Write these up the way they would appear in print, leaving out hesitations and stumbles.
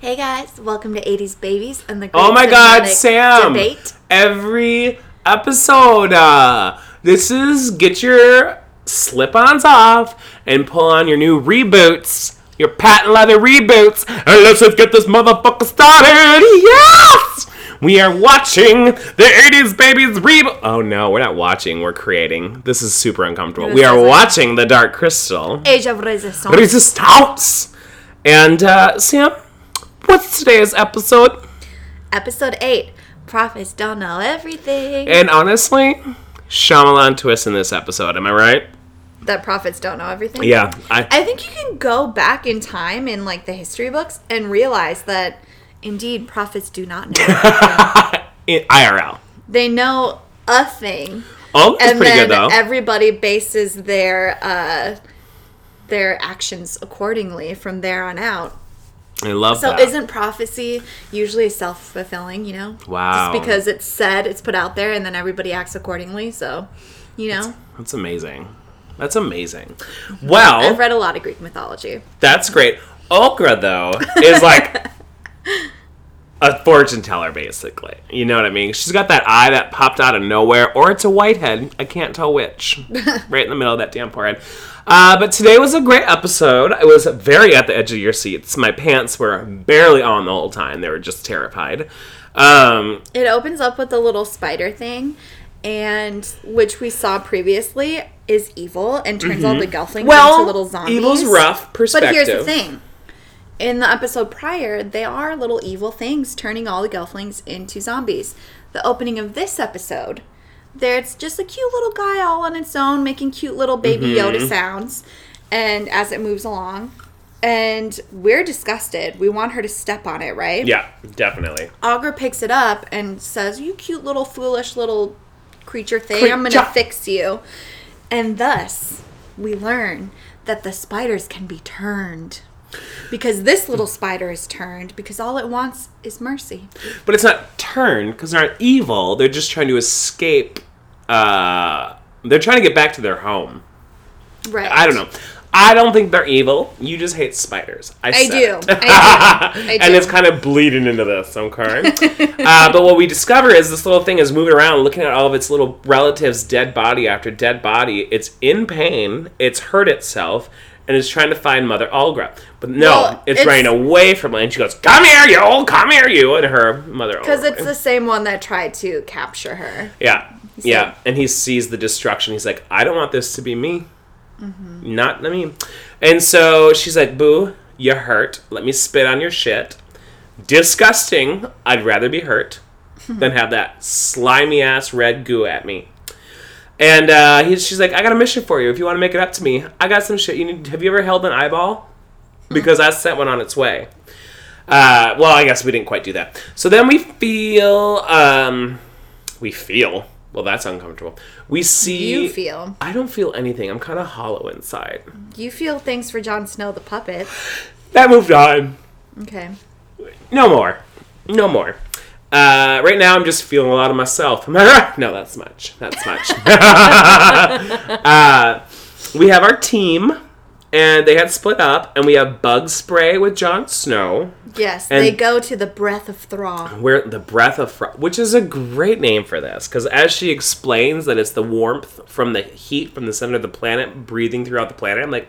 Hey guys, welcome to 80s Babies and the Great Oh my God, Sam! Debate. Every episode, this is get your slip-ons off and pull on your new reboots, your patent leather reboots, and let's just get this motherfucker started! Yes! We are watching the 80s Babies reboot. Oh no, we're not watching, we're creating. This is super uncomfortable. We are watching The Dark Crystal. Age of Resistance. Resistance! And, Sam, what's today's episode? Episode 8. Prophets don't know everything. And honestly, Shyamalan twist in this episode, am I right? That prophets don't know everything? Yeah. I think you can go back in time in like the history books and realize that indeed prophets do not know everything. In IRL. They know a thing. Oh, that's pretty good though. And then everybody bases their actions accordingly from there on out. I love that. So isn't prophecy usually self-fulfilling, you know? Wow. Just because it's said, it's put out there, and then everybody acts accordingly, so, you know. That's amazing. That's amazing. Well. I've read a lot of Greek mythology. That's great. Okra, though, is like a fortune teller, basically. You know what I mean? She's got that eye that popped out of nowhere, or it's a whitehead. I can't tell which. Right in the middle of that damn forehead. But today was a great episode. I was very at the edge of your seats. My pants were barely on the whole time. They were just terrified. It opens up with a little spider thing, and which we saw previously is evil and turns all the Gelflings into little zombies. Evil's rough perspective. But here's the thing. In the episode prior, they are little evil things turning all the Gelflings into zombies. The opening of this episode, there's just a cute little guy all on its own making cute little Baby Yoda sounds and as it moves along. And we're disgusted. We want her to step on it, right? Yeah, definitely. Augur picks it up and says, you cute little foolish little creature thing, I'm going to fix you. And thus, we learn that the spiders can be turned. Because this little spider is turned because all it wants is mercy. But it's not turned because they're not evil. They're just trying to escape. They're trying to get back to their home. Right. I don't know. I don't think they're evil. You just hate spiders. I do. And it's kind of bleeding into this, okay? But what we discover is this little thing is moving around, looking at all of its little relatives' dead body after dead body. It's in pain. It's hurt itself. And is trying to find Mother Olga. But no, it's running away from her. And she goes, come here, you old, come here, you. And her Mother Olga. Because it's the same one that tried to capture her. Yeah. So. Yeah. And he sees the destruction. He's like, I don't want this to be me. Mm-hmm. Not me. And so she's like, boo, you hurt. Let me spit on your shit. Disgusting. I'd rather be hurt than have that slimy-ass red goo at me. And she's like, I got a mission for you. If you want to make it up to me, I got some shit. Have you ever held an eyeball? Because I sent one on its way. Well, I guess we didn't quite do that. So then we feel. Well, that's uncomfortable. We see. You feel. I don't feel anything. I'm kind of hollow inside. You feel things for Jon Snow the puppet. That moved on. Okay. No more. Right now, I'm just feeling a lot of myself. No, that's much. We have our team, and they had split up, and we have bug spray with Jon Snow. Yes, they go to the Breath of Thra. Which is a great name for this, because as she explains that it's the warmth from the heat from the center of the planet, breathing throughout the planet, I'm like,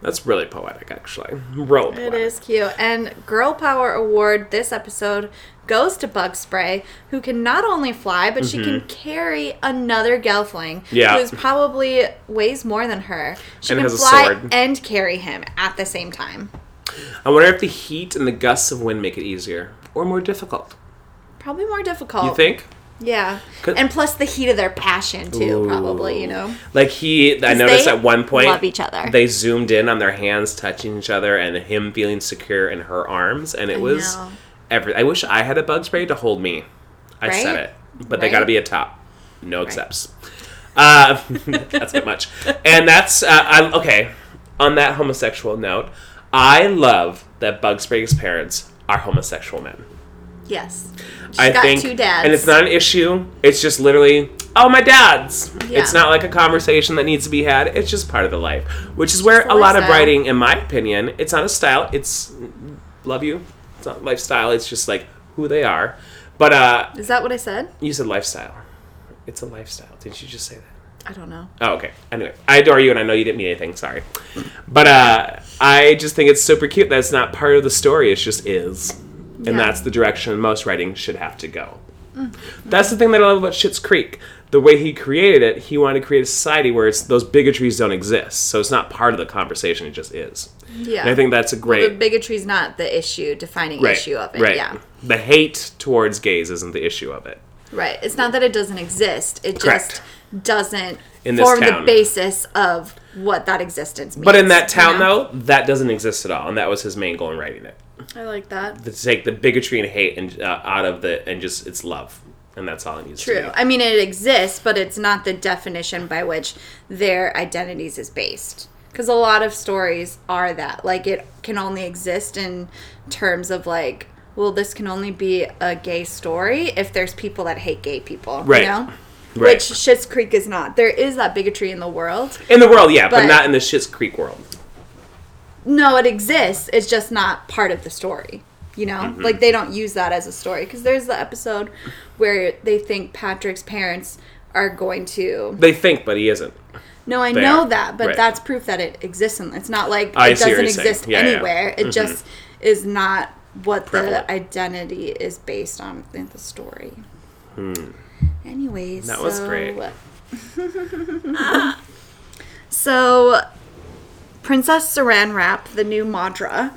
that's really poetic, actually. Real poetic. It is cute. And Girl Power Award this episode goes to Bug Spray, who can not only fly, but she can carry another Gelfling, who's probably weighs more than her. She and can has fly a sword. And carry him at the same time. I wonder if the heat and the gusts of wind make it easier or more difficult. Probably more difficult. You think? Yeah. And plus the heat of their passion, too, probably, you know? Like I noticed at one point, love each other. They zoomed in on their hands touching each other and him feeling secure in her arms. And it was everything. I wish I had a bug spray to hold me. I said it. But they got to be a top. No accepts. That's not much. And that's, okay, on that homosexual note, I love that Bug Spray's parents are homosexual men. Yes. She's got two dads. And it's not an issue. It's just literally, oh, my dad's. Yeah. It's not like a conversation that needs to be had. It's just part of the life, which is where a lot of writing, in my opinion, it's not a style. It's love you. It's not lifestyle. It's just like who they are. But is that what I said? You said lifestyle. It's a lifestyle. Didn't you just say that? I don't know. Oh, okay. Anyway, I adore you, and I know you didn't mean anything. Sorry. But I just think it's super cute that it's not part of the story. It just is. And that's the direction most writing should have to go. Mm-hmm. That's the thing that I love about Schitt's Creek. The way he created it, he wanted to create a society where it's, those bigotries don't exist. So it's not part of the conversation. It just is. Yeah. And I think that's a great... Well, the bigotry's not the issue, defining issue of it. Right. Yeah. The hate towards gays isn't the issue of it. Right. It's not that it doesn't exist. It just doesn't form the basis of what that existence means. But in that town, though, that doesn't exist at all. And that was his main goal in writing it. I like that. To take the bigotry and hate and out of the... And just, it's love. And that's all it needs to be. True. I mean, it exists, but it's not the definition by which their identities is based. Because a lot of stories are that. Like, it can only exist in terms of, like... Well, this can only be a gay story if there's people that hate gay people, right? You know? Right. Which Schitt's Creek is not. There is that bigotry in the world. In the world, yeah, but not in the Schitt's Creek world. No, it exists. It's just not part of the story, you know? Mm-hmm. Like, they don't use that as a story. Because there's the episode where they think Patrick's parents are going to... They think, but he isn't. No, I know that, but that's proof that it exists. And it's not like it doesn't exist anywhere. Yeah. It just is not... what prevalent. The identity is based on in the story. Anyways, that was great. So, Princess Saran Wrap, the new Madra,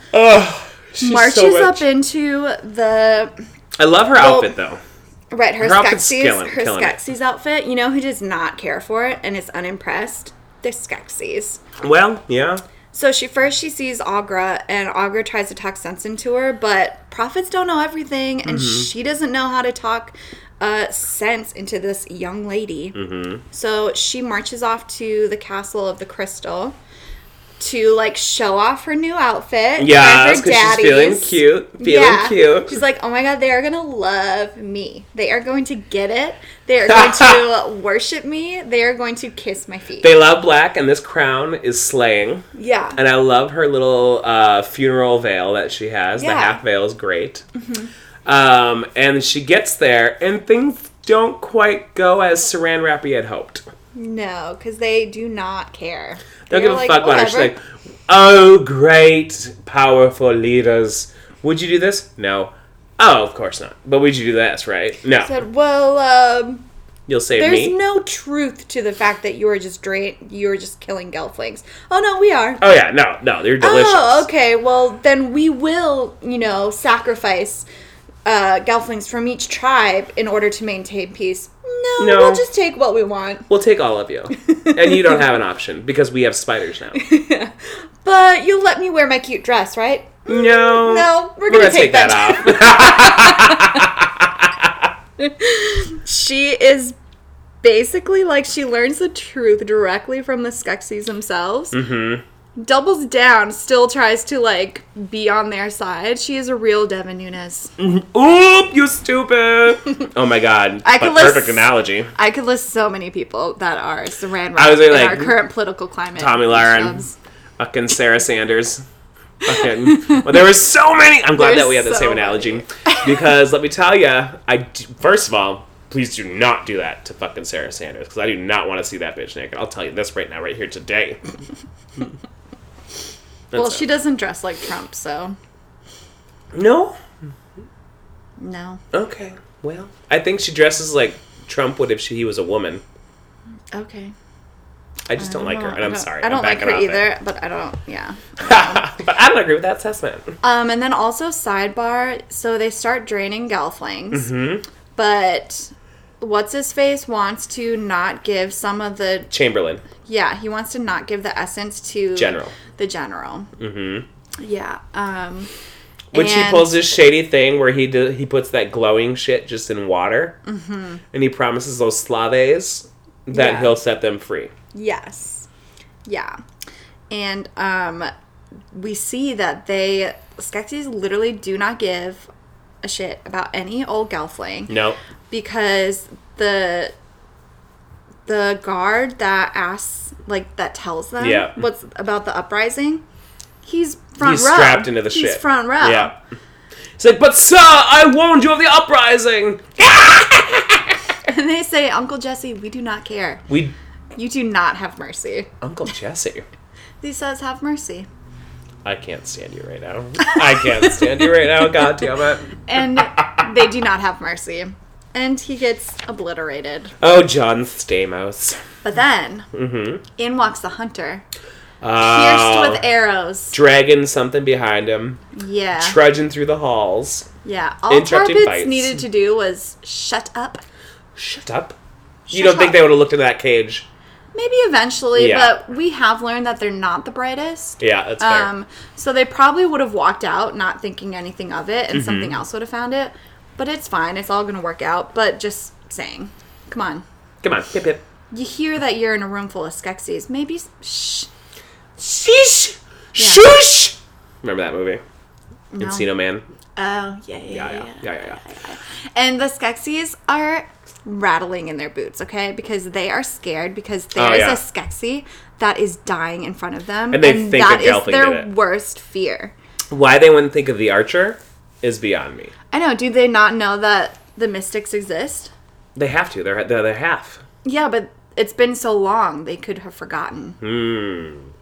marches up into the... I love her outfit, though. Right, her Skeksis outfit. You know who does not care for it and is unimpressed? The Skeksis. Well, yeah. So she sees Agra, and Agra tries to talk sense into her, but prophets don't know everything, and she doesn't know how to talk sense into this young lady. Mm-hmm. So she marches off to the castle of the crystal to, like, show off her new outfit. Yeah, that's because she's feeling cute. She's like, oh my God, they are going to love me. They are going to get it. They are going to worship me. They are going to kiss my feet. They love black, and this crown is slaying. Yeah. And I love her little funeral veil that she has. Yeah. The half veil is great. Mm-hmm. And she gets there, and things don't quite go as Saran Wrappy had hoped. No, because they do not care. They'll give a fuck about her. She's like, oh, great, powerful leaders. Would you do this? No. Oh, of course not. But would you do this, right? No. She said, well, you'll save me. There's no truth to the fact that you were just killing gelflings. Oh, no, we are. Oh, yeah, no, they're delicious. Oh, okay, well, then we will, sacrifice gelflings from each tribe in order to maintain peace. No, we'll just take what we want. We'll take all of you. And you don't have an option because we have spiders now. But you'll let me wear my cute dress, right? No. No, we're going to take that off. She is basically like she learns the truth directly from the Skeksis themselves. Mm-hmm. Doubles down, still tries to, like, be on their side. She is a real Devin Nunes. Oop, you stupid. Oh, my God. Perfect analogy. I could list so many people that are Saran Wrap in our current political climate. Tommy Lauren. Fucking Sarah Sanders. Fucking. Well, there were so many. I'm glad that we had the same analogy. Because, let me tell you, first of all, please do not do that to fucking Sarah Sanders. Because I do not want to see that bitch naked. I'll tell you this right now, right here today. Well, she doesn't dress like Trump, so. No? No. Okay. Well, I think she dresses like Trump would if he was a woman. Okay. I just don't like her, and I'm sorry. I don't like her either, but I don't, yeah. But I don't agree with that assessment. And then also, sidebar, so they start draining gelflings, but what's-his-face wants to not give some of the... Chamberlain. Yeah, he wants to not give the essence to... General. The general. Mm-hmm. Yeah. Which he pulls this shady thing where he puts that glowing shit just in water. Mm-hmm. And he promises those Slaves that he'll set them free. Yes. Yeah. And we see that Skeksis literally do not give a shit about any old gelfling. No. Because the guard that asks, like, that tells them what's about the uprising, he's front row. He's strapped into the shit. He's front row. Yeah. He's like, but sir, I warned you of the uprising. And they say, Uncle Jesse, we do not care. You do not have mercy. Uncle Jesse. He says, have mercy. I can't stand you right now. I can't stand you right now. God damn it. And they do not have mercy. And he gets obliterated. Oh, John Stamos. But then, in walks the hunter. Pierced with arrows. Dragging something behind him. Yeah. Trudging through the halls. Yeah. All Tarpitz needed to do was shut up. Shut up? You don't think they would have looked in that cage? Maybe eventually, but we have learned that they're not the brightest. Yeah, that's fair. So they probably would have walked out not thinking anything of it, and something else would have found it. But it's fine. It's all going to work out. But just saying. Come on. Come on. Hip, hip. You hear that you're in a room full of Skeksis. Maybe... Shh. Sheesh. Yeah. Shush. Remember that movie? No. Encino Man? Oh, yeah. And the Skeksis are... rattling in their boots, okay? Because they are scared because there is a Skeksi that is dying in front of them. And that is their worst fear. Why they wouldn't think of the Archer is beyond me. I know. Do they not know that the Mystics exist? They have to. They're half. Yeah, but it's been so long they could have forgotten.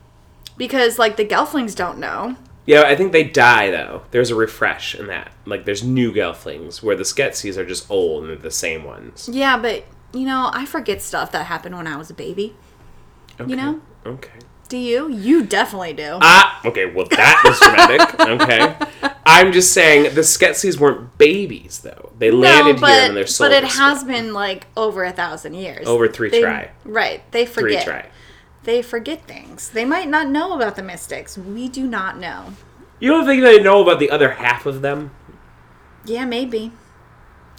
Because, like, the Gelflings don't know. Yeah, I think they die, though. There's a refresh in that. Like, there's new Gelflings, where the Skeksis are just old and they're the same ones. Yeah, but, you know, I forget stuff that happened when I was a baby. Okay. You know? Okay. Do you? You definitely do. Okay, well, that was dramatic. Okay. I'm just saying, the Skeksis weren't babies, though. They landed here and their soul was been, like, over 1,000 years. Over three. Right. They forget. They forget things. They might not know about the Mystics. We do not know. You don't think they know about the other half of them? Yeah, maybe.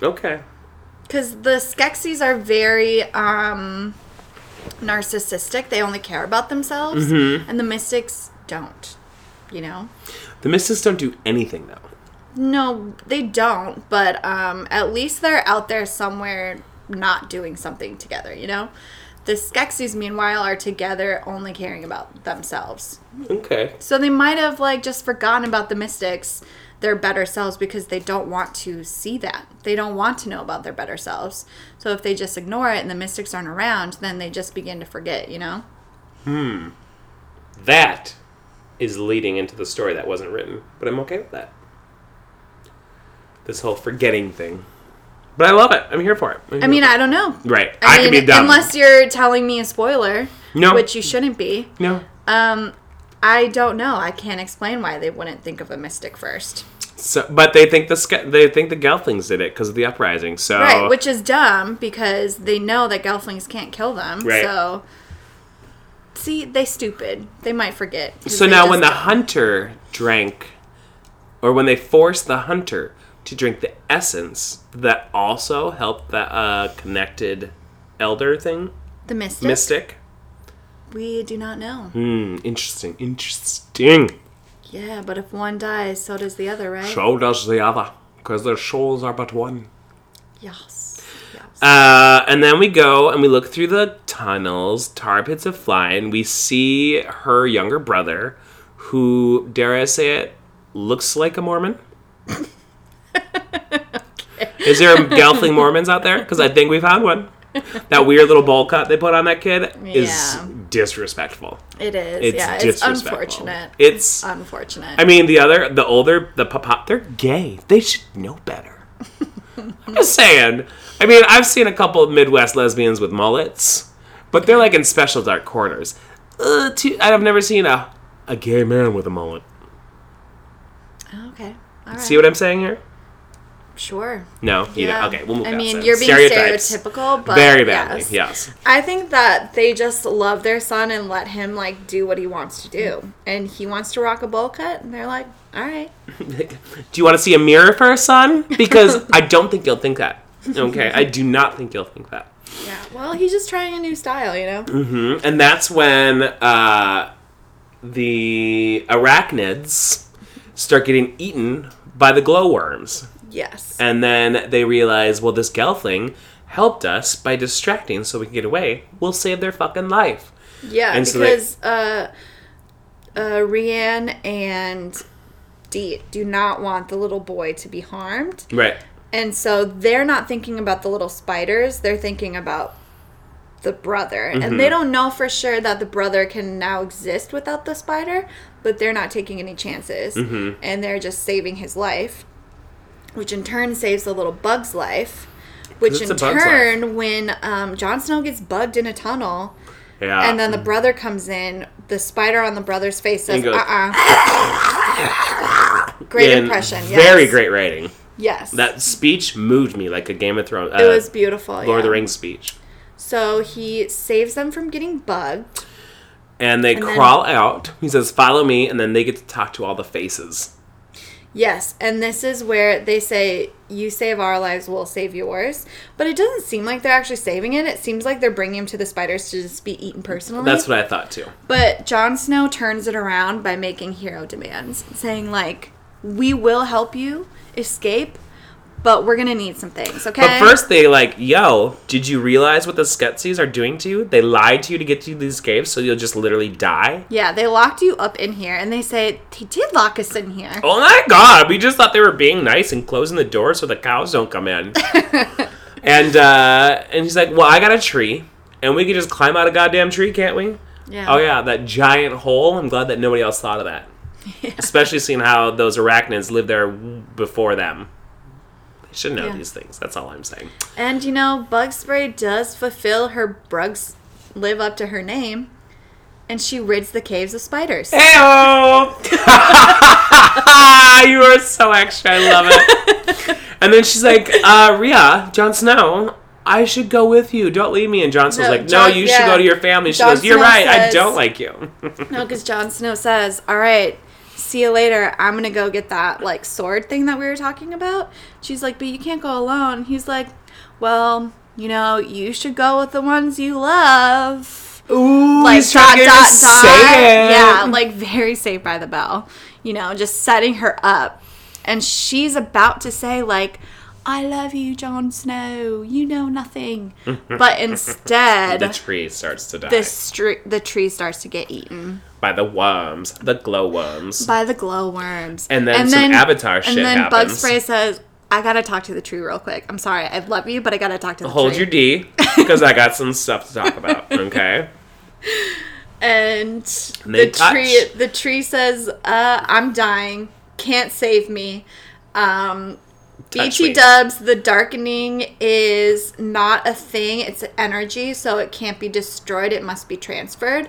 Okay. Because the Skeksis are very narcissistic. They only care about themselves. And the Mystics don't, you know? The Mystics don't do anything, though. No, they don't. But at least they're out there somewhere not doing something together, you know? The Skeksis, meanwhile, are together only caring about themselves. Okay. So they might have, like, just forgotten about the Mystics, their better selves, because they don't want to see that. They don't want to know about their better selves. So if they just ignore it and the Mystics aren't around, then they just begin to forget, you know? That is leading into the story that wasn't written, but I'm okay with that. This whole forgetting thing. But I love it. I'm here for it. I don't know. Right. I mean, could be dumb. Unless you're telling me a spoiler, which you shouldn't be. No. I don't know. I can't explain why they wouldn't think of a mystic first. So, but they think the Gelflings did it because of the uprising. So right, which is dumb because they know that Gelflings can't kill them. Right. So see, they stupid. They might forget. So now when the hunter drank, or when they forced the hunter to drink the essence that also helped the connected elder thing? The mystic? Mystic? We do not know. Interesting. Yeah, but if one dies, so does the other, right? So does the other. Because their souls are but one. Yes. And then we go and we look through the tunnels. Tar Pits of flying. We see her younger brother, who, dare I say it, looks like a Mormon. Okay. Is there Gelfling Mormons out there? Because I think we found one. That weird little bowl cut they put on that kid is disrespectful. It is. It's disrespectful. Unfortunate. It's unfortunate. I mean, the older pop, they're gay. They should know better. I'm just saying. I mean, I've seen a couple of Midwest lesbians with mullets, but they're like in special dark corners. I've never seen a gay man with a mullet. Okay. All right. See what I'm saying here? Sure. No? Yeah. Okay, we'll move on. I mean, you're being stereotypical, but very badly, yes. I think that they just love their son and let him, like, do what he wants to do. And he wants to rock a bowl cut, and they're like, all right. Do you want to see a mirror for a son? Because I don't think you'll think that. Okay? I do not think you'll think that. Yeah, well, he's just trying a new style, you know? Mm-hmm. And that's when the arachnids start getting eaten by the glowworms. Yes. And then they realize, well, this Gelfling helped us by distracting so we can get away. We'll save their fucking life. Yeah, and because Rhianne and Dee do not want the little boy to be harmed. Right. And so they're not thinking about the little spiders. They're thinking about the brother. Mm-hmm. And they don't know for sure that the brother can now exist without the spider, but they're not taking any chances. Mm-hmm. And they're just saving his life, which in turn saves the little bug's life. Which in turn, when Jon Snow gets bugged in a tunnel, yeah. and then the brother comes in, the spider on the brother's face says, Great impression. Very great writing. Yes. That speech moved me like a Game of Thrones. It was beautiful. Lord of the Rings speech. So he saves them from getting bugged. And they crawl out. He says, follow me. And then they get to talk to all the faces. Yes, and this is where they say, you save our lives, we'll save yours. But it doesn't seem like they're actually saving it. It seems like they're bringing him to the spiders to just be eaten personally. That's what I thought, too. But Jon Snow turns it around by making hero demands, saying, like, we will help you escape, but we're going to need some things, okay? But first they, like, yo, did you realize what the Skeksis are doing to you? They lied to you to get you these caves, so you'll just literally die? Yeah, they locked you up in here, and they say, they did lock us in here. Oh my god, we just thought they were being nice and closing the door so the cows don't come in. And he's like, well, I got a tree, and we can just climb out a goddamn tree, can't we? Yeah. Oh yeah, that giant hole, I'm glad that nobody else thought of that. Yeah. Especially seeing how those arachnids lived there before them. Should know these things. That's all I'm saying. And, you know, bug spray does fulfill her bugs live up to her name, and she rids the caves of spiders. Hey-oh! You are so extra. I love it. And then she's like, Rhea, Jon Snow, I should go with you. Don't leave me. And Jon Snow's you should go to your family. She goes, you're right. I don't like you. No, because Jon Snow says, all right, see you later. I'm going to go get that, like, sword thing that we were talking about. She's like, but you can't go alone. He's like, well, you know, you should go with the ones you love. Ooh, like, he's trying to say it. Yeah, like, very Saved by the Bell. You know, just setting her up. And she's about to say, like, I love you, Jon Snow. You know nothing. But instead... the tree starts to die. The tree starts to get eaten. By the worms. The glowworms. By the glowworms. And then some Avatar shit happens. And then Bug Spray says, I gotta talk to the tree real quick. I'm sorry. I love you, but I gotta talk to the tree. Hold your D, because I got some stuff to talk about. Okay? And the tree says, I'm dying. Can't save me. BT Dubs, the darkening is not a thing. It's energy, so it can't be destroyed. It must be transferred.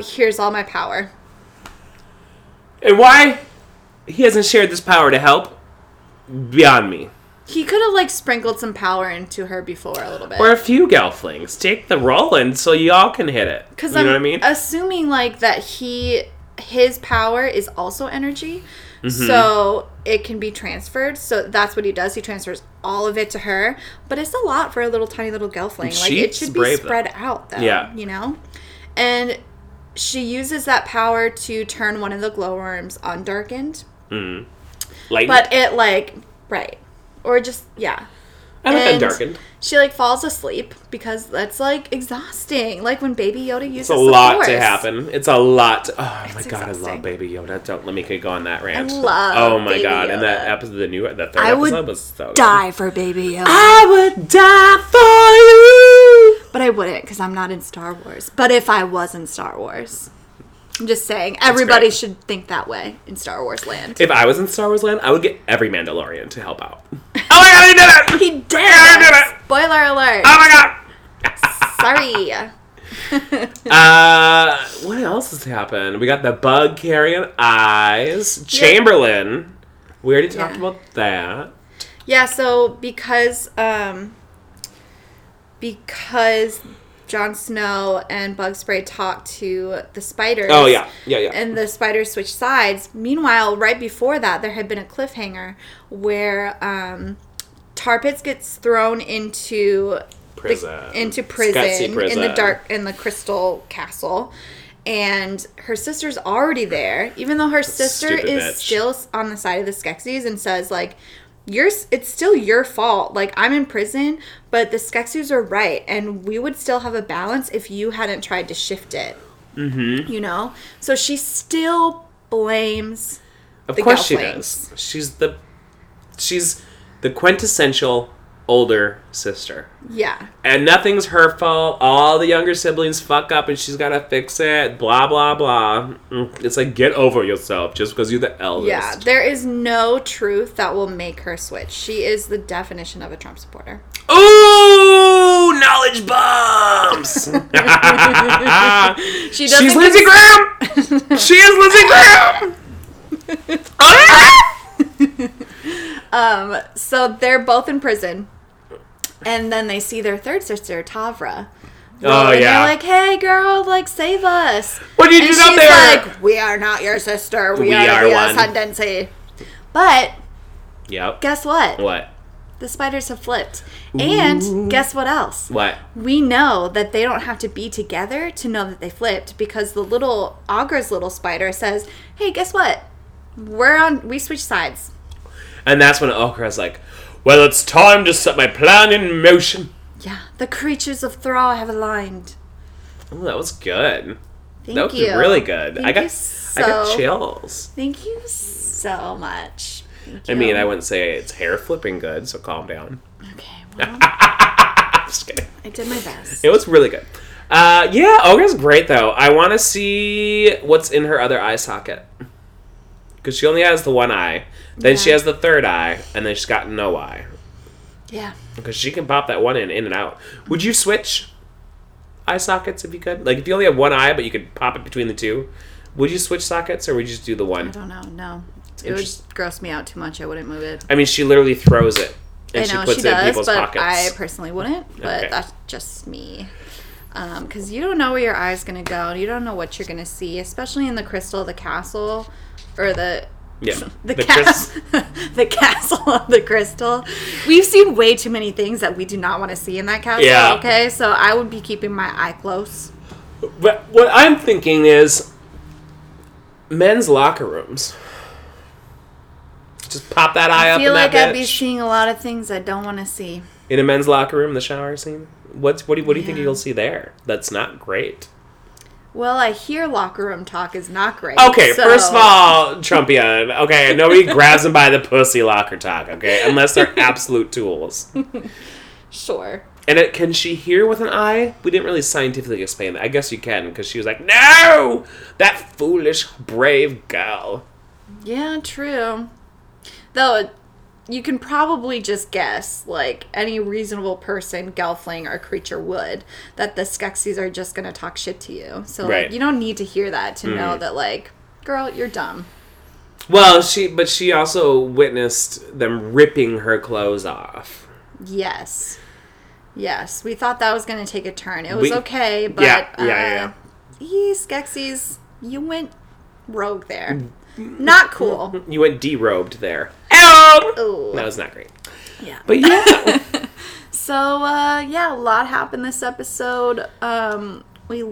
Here's all my power. And why he hasn't shared this power to help? Beyond me. He could have, like, sprinkled some power into her before a little bit. Or a few gelflings. Take the Roland so y'all can hit it. You know what I mean? Assuming, like, that his power is also energy. Mm-hmm. So it can be transferred. So that's what he does. He transfers all of it to her. But it's a lot for a little tiny little gelfling. Like, it should be spread out, though. Yeah. You know? And she uses that power to turn one of the glowworms undarkened. Mm. Lightened. But it, like, right. Or just, yeah. I like undarkened. She, like, falls asleep because that's, like, exhausting. Like, when Baby Yoda uses the Force. It's a lot to happen. It's a lot. Oh, my God. I love Baby Yoda. Don't let me go on that rant. I love Baby Yoda. Oh, my God. And that episode, the third episode was so good. I would die for Baby Yoda. I would die for you. But I wouldn't, because I'm not in Star Wars. But if I was in Star Wars... I'm just saying, everybody should think that way in Star Wars land. If I was in Star Wars land, I would get every Mandalorian to help out. Oh my god, he did it! He did it! Spoiler alert! Oh my god! Sorry. What else has happened? We got the bug carrying eyes. Yeah. Chamberlain. We already talked about that. Yeah, so because Jon Snow and Bug Spray talk to the spiders. Oh, yeah. Yeah, yeah. And the spiders switch sides. Meanwhile, right before that, there had been a cliffhanger where Tar Pits gets thrown into prison. Into prison in the Crystal Castle. And her sister's already there, even though her sister is still on the side of the Skeksis and says, like, it's still your fault. Like, I'm in prison, but the Skeksis are right, and we would still have a balance if you hadn't tried to shift it. Mm-hmm. You know? So she still blames Of course she does. She's the quintessential older sister. Yeah. And nothing's her fault. All the younger siblings fuck up and she's got to fix it. Blah, blah, blah. It's like, get over yourself just because you're the eldest. Yeah. There is no truth that will make her switch. She is the definition of a Trump supporter. Ooh! Knowledge bombs! She's Lindsey Graham! She is Lindsey Graham! So they're both in prison, and then they see their third sister, Tavra. Oh, and yeah. They're like, hey, girl, like, save us. What did you do out there? She's like, we are not your sister. We are the ascendancy. But yep. Guess what? What? The spiders have flipped. Ooh. And guess what else? What? We know that they don't have to be together to know that they flipped, because the little Augur's little spider says, hey, guess what? We switch sides. And that's when Okra's like, well, it's time to set my plan in motion. Yeah, the creatures of Thra have aligned. Oh, that was good. Thank you. That was really good. I got chills. Thank you so much. I mean, I wouldn't say it's hair flipping good, so calm down. Okay, well. Just kidding. I did my best. It was really good. Yeah, Okra's great, though. I want to see what's in her other eye socket. Because she only has the one eye. Then she has the third eye. And then she's got no eye. Yeah. Because she can pop that one in and out. Would you switch eye sockets if you could? Like, if you only have one eye, but you could pop it between the two, would you switch sockets or would you just do the one? I don't know. No. It would gross me out too much. I wouldn't move it. I mean, she literally throws it. And I know, she puts it in people's pockets. I personally wouldn't. But that's just me. Because you don't know where your eye's going to go. You don't know what you're going to see. Especially in the crystal of the castle. Or the castle of the crystal. We've seen way too many things that we do not want to see in that castle. Yeah. Okay, so I would be keeping my eye close. But what I'm thinking is men's locker rooms. Just pop that eye up. I feel like I'd be seeing a lot of things I don't want to see in a men's locker room. The shower scene. What do you think you'll see there? That's not great. Well, I hear locker room talk is not great. Okay, first of all, Trumpian. Okay, nobody grabs them by the pussy locker talk, okay? Unless they're absolute tools. Sure. And can she hear with an eye? We didn't really scientifically explain that. I guess you can, because she was like, no! That foolish, brave girl. Yeah, true. Though, you can probably just guess, like, any reasonable person, gelfling, or creature would, that the Skeksis are just going to talk shit to you. So, right. Like, you don't need to hear that to know that, like, girl, you're dumb. Well, she also witnessed them ripping her clothes off. Yes. Yes. We thought that was going to take a turn. It was okay, but... Yeah. Skeksis, you went rogue there. Not cool. You went derobed there. Ow! That was not great. Yeah. But yeah. So, a lot happened this episode. We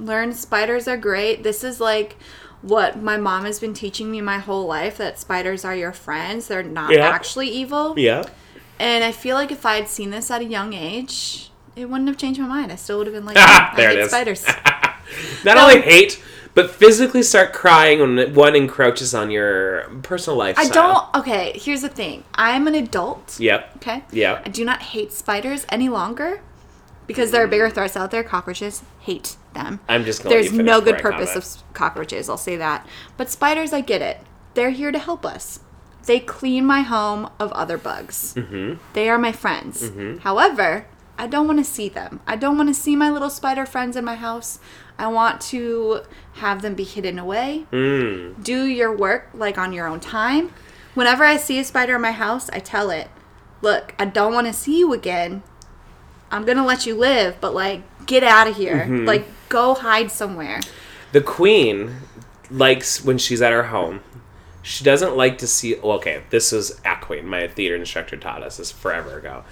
learned spiders are great. This is like what my mom has been teaching me my whole life, that spiders are your friends. They're not actually evil. Yeah. And I feel like if I had seen this at a young age, it wouldn't have changed my mind. I still would have been like, I hate spiders. Not only hate... But physically start crying when one encroaches on your personal lifestyle. Okay, here's the thing. I'm an adult. Yep. Okay? Yeah. I do not hate spiders any longer because there are bigger threats out there. Cockroaches, hate them. I'm just going to let you finish. There's no good purpose of cockroaches, I'll say that. But spiders, I get it. They're here to help us. They clean my home of other bugs. Mm-hmm. They are my friends. Mm-hmm. However, I don't want to see them. I don't want to see my little spider friends in my house. I want to have them be hidden away. Mm. Do your work, like, on your own time. Whenever I see a spider in my house, I tell it, look, I don't want to see you again. I'm going to let you live, but, like, get out of here. Mm-hmm. Like, go hide somewhere. The queen likes, when she's at her home, she doesn't like to see... Well, okay, this is Aqueen. My theater instructor taught us this forever ago.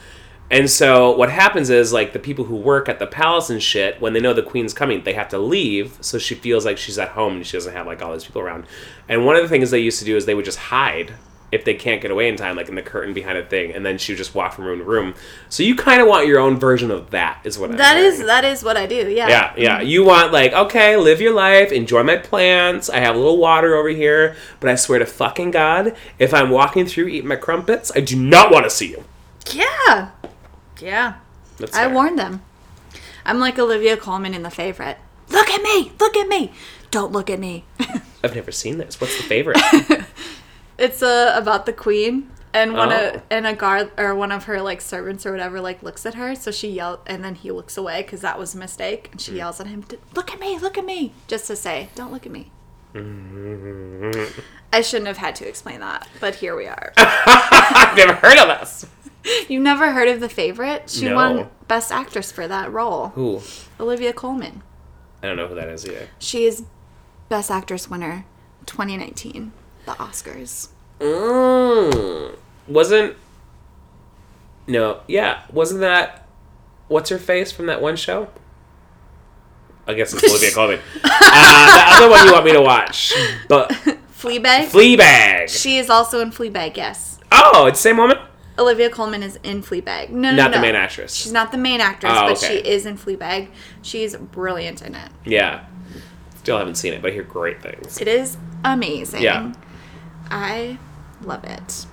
And so what happens is, like, the people who work at the palace and shit, when they know the queen's coming, they have to leave. So she feels like she's at home and she doesn't have, like, all these people around. And one of the things they used to do is they would just hide if they can't get away in time, like in the curtain behind a thing, and then she would just walk from room to room. So you kind of want your own version of that, is what I'm That is what I do, yeah. Yeah, yeah. You want, like, okay, live your life, enjoy my plants, I have a little water over here, but I swear to fucking God, if I'm walking through eating my crumpets, I do not want to see you. Yeah. Yeah. That's fair. I warned them. I'm like Olivia Colman in The Favourite. Look at me! Look at me! Don't look at me. I've never seen this. What's The Favourite? It's about the queen, and a guard or one of her like servants or whatever like looks at her, so she yells, and then he looks away because that was a mistake, and she yells at him, look at me, just to say, don't look at me. Mm-hmm. I shouldn't have had to explain that, but here we are. I've never heard of us. You've never heard of The Favourite? She won Best Actress for that role. Who? Olivia Colman. I don't know who that is either. She is Best Actress winner 2019. The Oscars. Wasn't that what's her face from that one show? I guess it's Olivia Colman. The other one you want me to watch, but Fleabag. She is also in Fleabag. Yes. Oh, it's the same woman. Olivia Colman is in Fleabag. No, not the main actress. She's not the main actress, but she is in Fleabag. She's brilliant in it. Yeah. Still haven't seen it, but I hear great things. It is amazing. Yeah. I love it.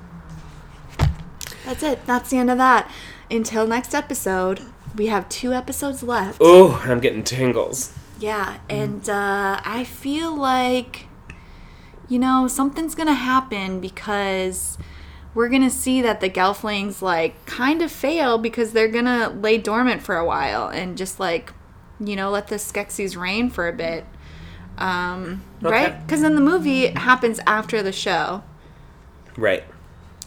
That's it. That's the end of that. Until next episode, we have 2 episodes left. Oh, I'm getting tingles. Yeah, and I feel like, something's going to happen because we're going to see that the Gelflings, like, kind of fail because they're going to lay dormant for a while and just, like, let the Skeksis reign for a bit. Right? Because then the movie happens after the show. Right.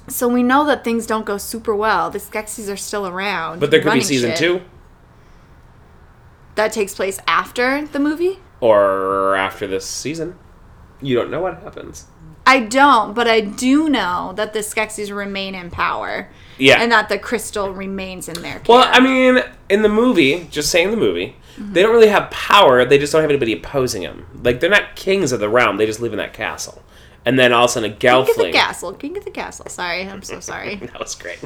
So we know that things don't go super well. The Skeksis are still around. But there could be season 2. That takes place after the movie? Or after this season. You don't know what happens. I don't, but I do know that the Skeksis remain in power. Yeah. And that the crystal remains in their camp. Well, I mean, in the movie, just saying the movie, they don't really have power. They just don't have anybody opposing them. Like, they're not kings of the realm. They just live in that castle. And then all of a sudden, a Gelfling. King of the castle. Sorry. I'm so sorry. That was great.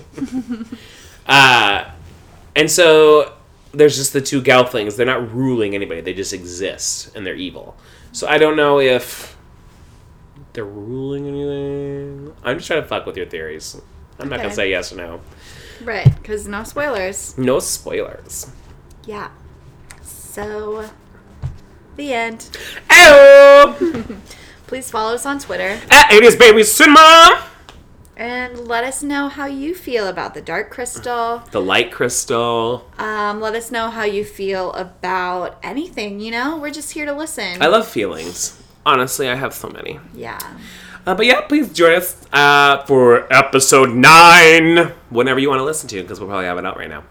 And so there's just the 2 Gelflings. They're not ruling anybody. They just exist, and they're evil. So I don't know if they're ruling anything. I'm just trying to fuck with your theories. I'm not going to say yes or no. Right, because no spoilers. No spoilers. Yeah. So, the end. Ew! Please follow us on Twitter. @80sBabyCinema. And let us know how you feel about the Dark Crystal. The Light Crystal. Let us know how you feel about anything, We're just here to listen. I love feelings. Honestly, I have so many. Yeah. But yeah, please join us for episode 9, whenever you want to listen to, because we'll probably have it out right now.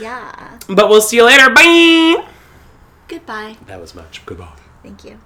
Yeah. But we'll see you later. Bye. Goodbye. That was much. Goodbye. Thank you.